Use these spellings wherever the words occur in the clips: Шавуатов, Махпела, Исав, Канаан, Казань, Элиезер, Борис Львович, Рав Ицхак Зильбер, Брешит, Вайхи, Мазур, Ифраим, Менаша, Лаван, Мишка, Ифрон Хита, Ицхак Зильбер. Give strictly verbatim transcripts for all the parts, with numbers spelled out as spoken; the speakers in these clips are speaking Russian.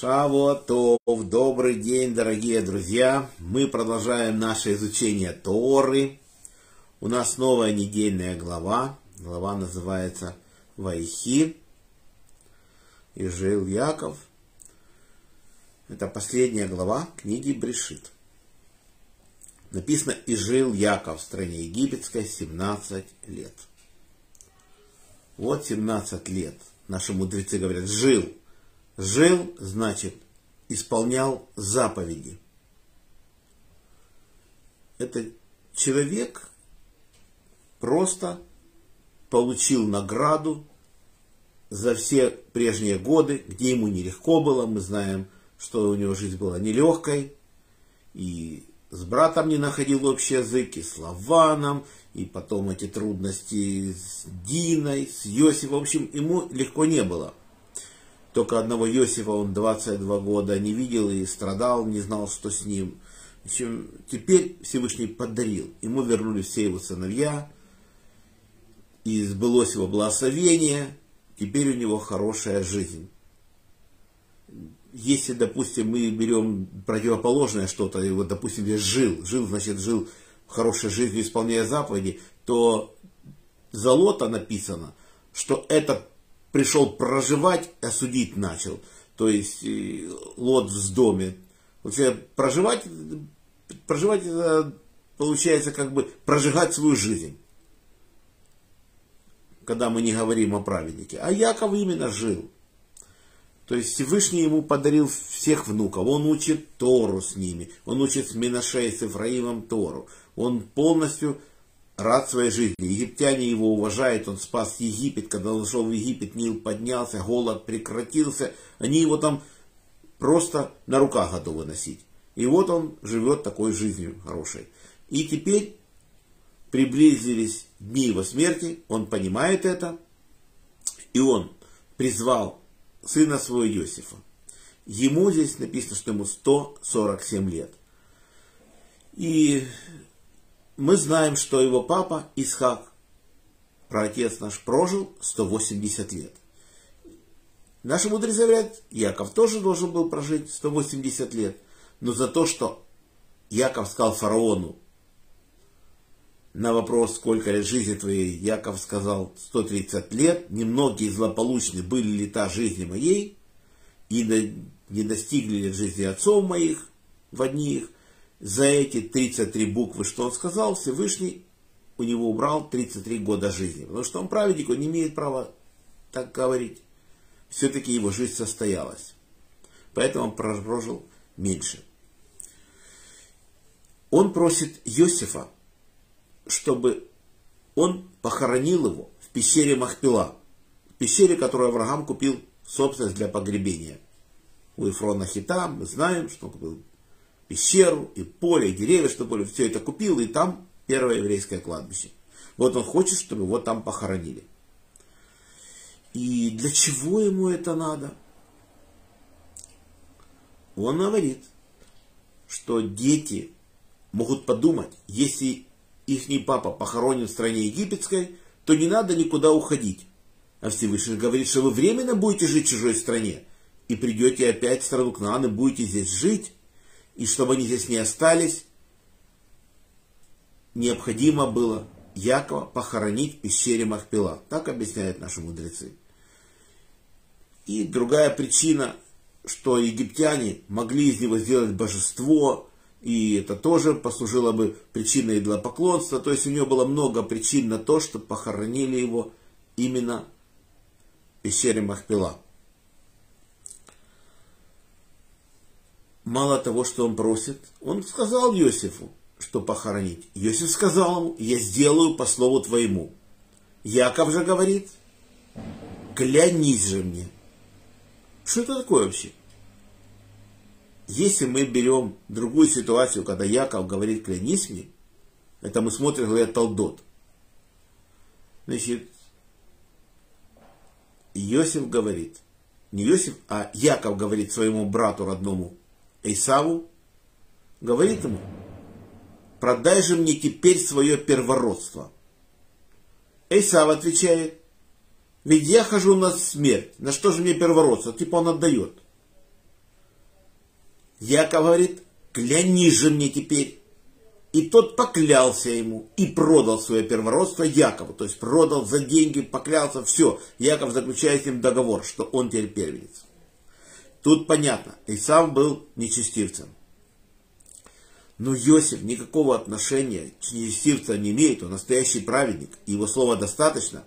Шавуатов, добрый день, дорогие друзья! Мы продолжаем наше изучение Торы. У нас новая недельная глава. Глава называется «Вайхи». И жил Яков. Это последняя глава книги Брешит. Написано: «И жил Яков в стране египетской семнадцать лет». Вот семнадцать лет. Наши мудрецы говорят: «Жил». Жил, значит, исполнял заповеди. Этот человек просто получил награду за все прежние годы, где ему нелегко было. Мы знаем, что у него жизнь была нелегкой. И с братом не находил общий язык, и с Лаваном, и потом эти трудности с Диной, с Йосифом. В общем, ему легко не было. Только одного Йосифа он двадцать два года не видел и страдал, не знал, что с ним. В общем, теперь Всевышний подарил. Ему вернули все его сыновья, и сбылось его благословение. Теперь у него хорошая жизнь. Если, допустим, мы берем противоположное что-то, и вот, допустим, я жил, жил, значит, жил хорошей жизнью, исполняя заповеди, то золото написано, что это пришел проживать, а судить начал. То есть Лот в доме. Вообще, проживать, проживать это получается как бы прожигать свою жизнь. Когда мы не говорим о праведнике. А Яков именно жил. То есть Всевышний ему подарил всех внуков. Он учит Тору с ними. Он учит с Менашей, с Ифраимом Тору. Он полностью рад своей жизни. Египтяне его уважают. Он спас Египет. Когда он шел в Египет, Нил поднялся, голод прекратился. Они его там просто на руках готовы носить. И вот он живет такой жизнью хорошей. И теперь приблизились дни его смерти. Он понимает это. И он призвал сына своего Иосифа. Ему здесь написано, что ему сто сорок семь лет. И мы знаем, что его папа Ицхак, праотец наш, прожил сто восемьдесят лет. Наши мудрецы говорят, Яков тоже должен был прожить сто восемьдесят лет. Но за то, что Яков сказал фараону на вопрос, сколько лет жизни твоей, Яков сказал сто тридцать лет. Немногие злополучны были лета жизни моей, и не достигли лет жизни отцов моих в одни их. За эти тридцать три буквы, что он сказал, Всевышний у него убрал тридцать три года жизни. Потому что он праведник, он не имеет права так говорить. Все-таки его жизнь состоялась. Поэтому он прожил меньше. Он просит Иосифа, чтобы он похоронил его в пещере Махпела. В пещере, которую Авраам купил собственность для погребения. У Ифрона Хита мы знаем, что он купил пещеру, и поле, и деревья, что поле, все это купил, и там первое еврейское кладбище. Вот он хочет, чтобы его там похоронили. И для чего ему это надо? Он говорит, что дети могут подумать, если ихний папа похоронен в стране египетской, то не надо никуда уходить. А Всевышний говорит, что вы временно будете жить в чужой стране, и придете опять в страну Канаан, и будете здесь жить. И чтобы они здесь не остались, необходимо было Якова похоронить в пещере Махпела. Так объясняют наши мудрецы. И другая причина, что египтяне могли из него сделать божество, и это тоже послужило бы причиной для поклонства. То есть у него было много причин на то, что похоронили его именно в пещере Махпела. Мало того, что он просит, он сказал Иосифу, что похоронить. Иосиф сказал ему: я сделаю по слову твоему. Яков же говорит: клянись же мне. Что это такое вообще? Если мы берем другую ситуацию, когда Яков говорит: клянись мне, это мы смотрим, говорят, Талдот. Значит, Иосиф говорит, не Иосиф, а Яков говорит своему брату родному Исаву, говорит ему: продай же мне теперь свое первородство. Исав отвечает: ведь я хожу на смерть, на что же мне первородство? Типа он отдает. Яков говорит, клянись же мне теперь. И тот поклялся ему и продал свое первородство Якову. То есть продал за деньги, поклялся, все. Яков заключает с ним договор, что он теперь первенец. Тут понятно, Исав был нечестивцем. Но Иосиф никакого отношения к нечестивцу не имеет, он настоящий праведник, его слова достаточно.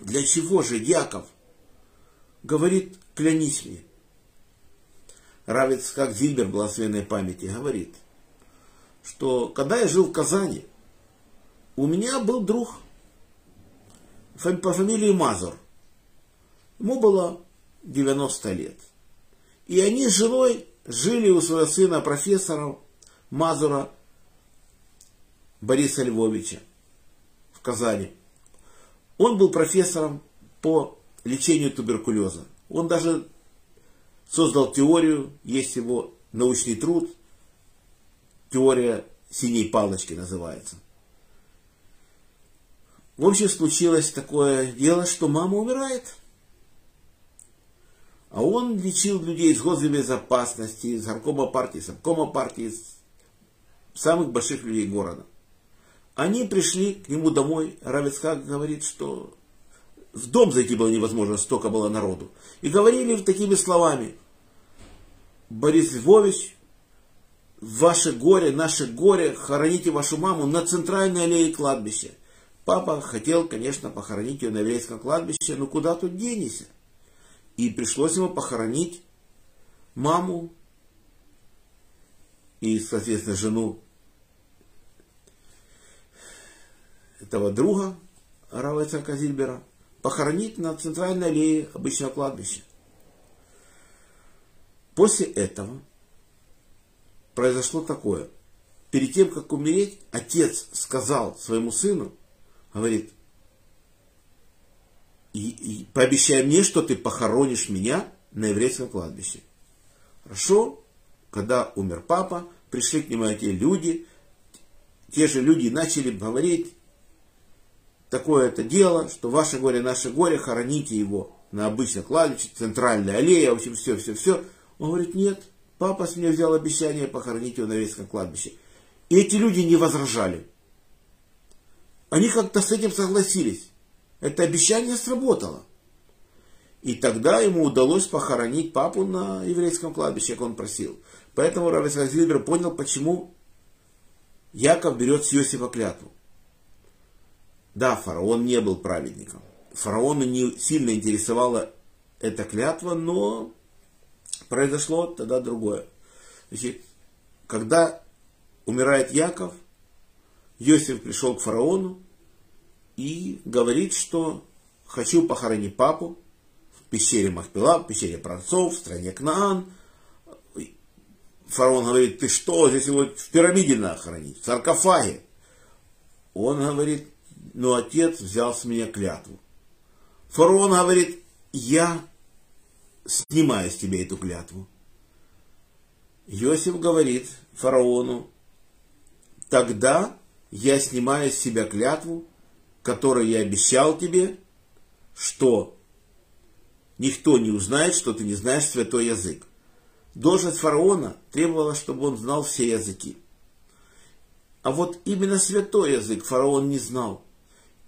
Для чего же Яков говорит, клянись мне? Рав Ицхак Зильбер, благословенной памяти, говорит, что когда я жил в Казани, у меня был друг по фамилии Мазур. Ему было девяносто лет. И они с женой жили у своего сына профессора Мазура Бориса Львовича в Казани. Он был профессором по лечению туберкулеза. Он даже создал теорию, есть его научный труд, теория синей палочки называется. В общем, случилось такое дело, что мама умирает. А он лечил людей из госбезопасности, из горкома партии, из обкома партии, из самых больших людей города. Они пришли к нему домой. Рав Ицхак говорит, что в дом зайти было невозможно, столько было народу. И говорили такими словами: Борис Львович, ваше горе, наше горе, хороните вашу маму на центральной аллее кладбища. Папа хотел, конечно, похоронить ее на еврейском кладбище, но куда тут денешься? И пришлось ему похоронить маму и, соответственно, жену этого друга, Рава Ицхака Зильбера, похоронить на центральной аллее обычного кладбища. После этого произошло такое. Перед тем, как умереть, отец сказал своему сыну, говорит, и, и, пообещай мне, что ты похоронишь меня на еврейском кладбище. Хорошо, когда умер папа, пришли к нему те люди, те же люди начали говорить, такое-то дело, что ваше горе, наше горе, хороните его на обычном кладбище, центральной аллее, в общем, все, все, все. Он говорит, нет. Папа с меня взял обещание похоронить его на еврейском кладбище. И эти люди не возражали. Они как-то с этим согласились. Это обещание сработало. И тогда ему удалось похоронить папу на еврейском кладбище, как он просил. Поэтому Рав Ицхак Зильбер понял, почему Яков берет с Иосифа клятву. Да, фараон не был праведником. Фараону не сильно интересовала эта клятва, но произошло тогда другое. Значит, когда умирает Яков, Иосиф пришел к фараону и говорит, что хочу похоронить папу в пещере Махпела, в пещере праотцов, в стране Канаан. Фараон говорит, ты что, здесь его в пирамиде надо хоронить, в саркофаге. Он говорит, но отец взял с меня клятву. Фараон говорит, я снимаю с тебя эту клятву. Иосиф говорит фараону, тогда я снимаю с себя клятву, которую я обещал тебе, что никто не узнает, что ты не знаешь святой язык. Должность фараона требовала, чтобы он знал все языки. А вот именно святой язык фараон не знал.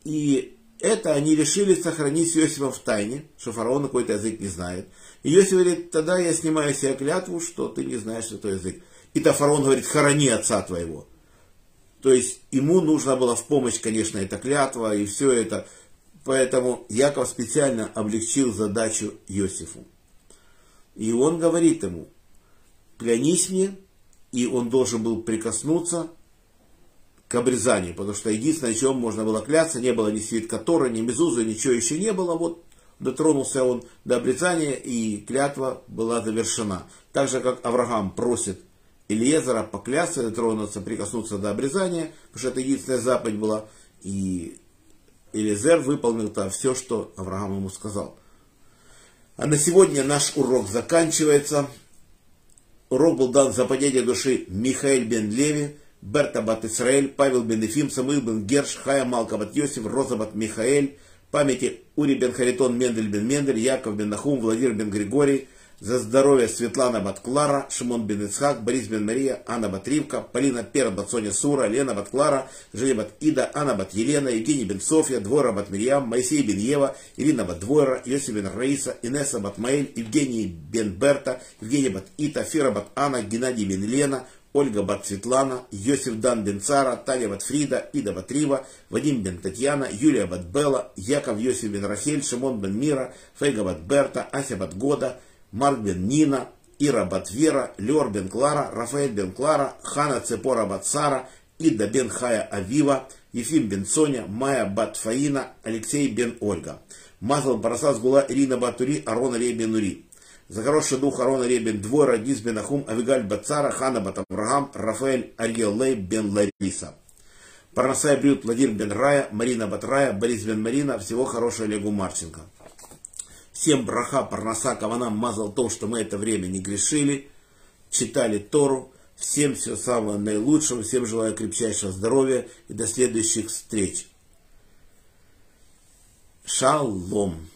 И это они решили сохранить Иосифа в тайне, что фараон какой-то язык не знает. И Иосиф говорит, тогда я снимаю себе клятву, что ты не знаешь святой язык. И то фараон говорит, хорони отца твоего. То есть ему нужна была в помощь, конечно, эта клятва и все это. Поэтому Яков специально облегчил задачу Иосифу. И он говорит ему, клянись мне, и он должен был прикоснуться к обрезанию, потому что единственное, чем можно было кляться, не было ни свитка Торы, ни мезузы, ничего еще не было, вот дотронулся он до обрезания, и клятва была завершена. Так же, как Авраам просит Элиезера поклясться, дотронуться, прикоснуться до обрезания, потому что это единственная заповедь была, и Элиезер выполнил-то все, что Авраам ему сказал. А на сегодня наш урок заканчивается. Урок был дан за поднятие души Михаэль бен Леви, Берта бат Исраэль, Павел бен Ефим, Самуил бен Герш, Хая Малка бат Йосиф, Роза бат Михаэль, памяти Ури бен Харитон, Мендель бен Мендель, Яков бен Нахум, Владимир бен Григорий, за здоровье Светлана Батклара, Шимон бен Ицхак, Борис бен Мария, Анна Батривка, Полина Пербат, Соня Сура, Лена Батклара, Женя Бат Ида, Анна Бат Елена, Евгений бен Софья, Двора Бат Мирьям, Моисей бен Ева, Ирина Бат Двойра, Йосиф бен Раиса, Инесса Бат Маэль, Евгений бен Берта, Евгений Бат Ита, Фира Бат Анна, Геннадий бен Лена, Ольга Бат Светлана, Йосиф Дан бен Цара, Таня Бат Фрида, Ида Бат Рива, Вадим бен Татьяна, Юлия Бат Белла, Яков Йосиф бен Рахель, Шимон бен Мира, Фейга Бат Берта, Ася Бат Года, Марк бен Нина, Ира Бат Вера, Леор бен Клара, Рафаэль бен Клара, Хана Цепора Бат Сара, Ида бен Хая Авива, Ефим бен Соня, Майя Бат Фаина, Алексей бен Ольга, Мазал Барасас Гула, Ирина Батури, Арон Алей бен Нури, за хороший дух Арона Ребен Двора, Дис бен Ахум, Авигаль Бацара, Хана Батаврагам, Рафаэль Арьелей бен Лариса. Парнасай Брюд, Владимир бен Рая, Марина Батрая, Борис бен Марина, всего хорошего Олегу Марченко. Всем браха, парнаса, каванам, мазал то, что мы это время не грешили, читали Тору. Всем все самое наилучшего, всем желаю крепчайшего здоровья и до следующих встреч. Шалом.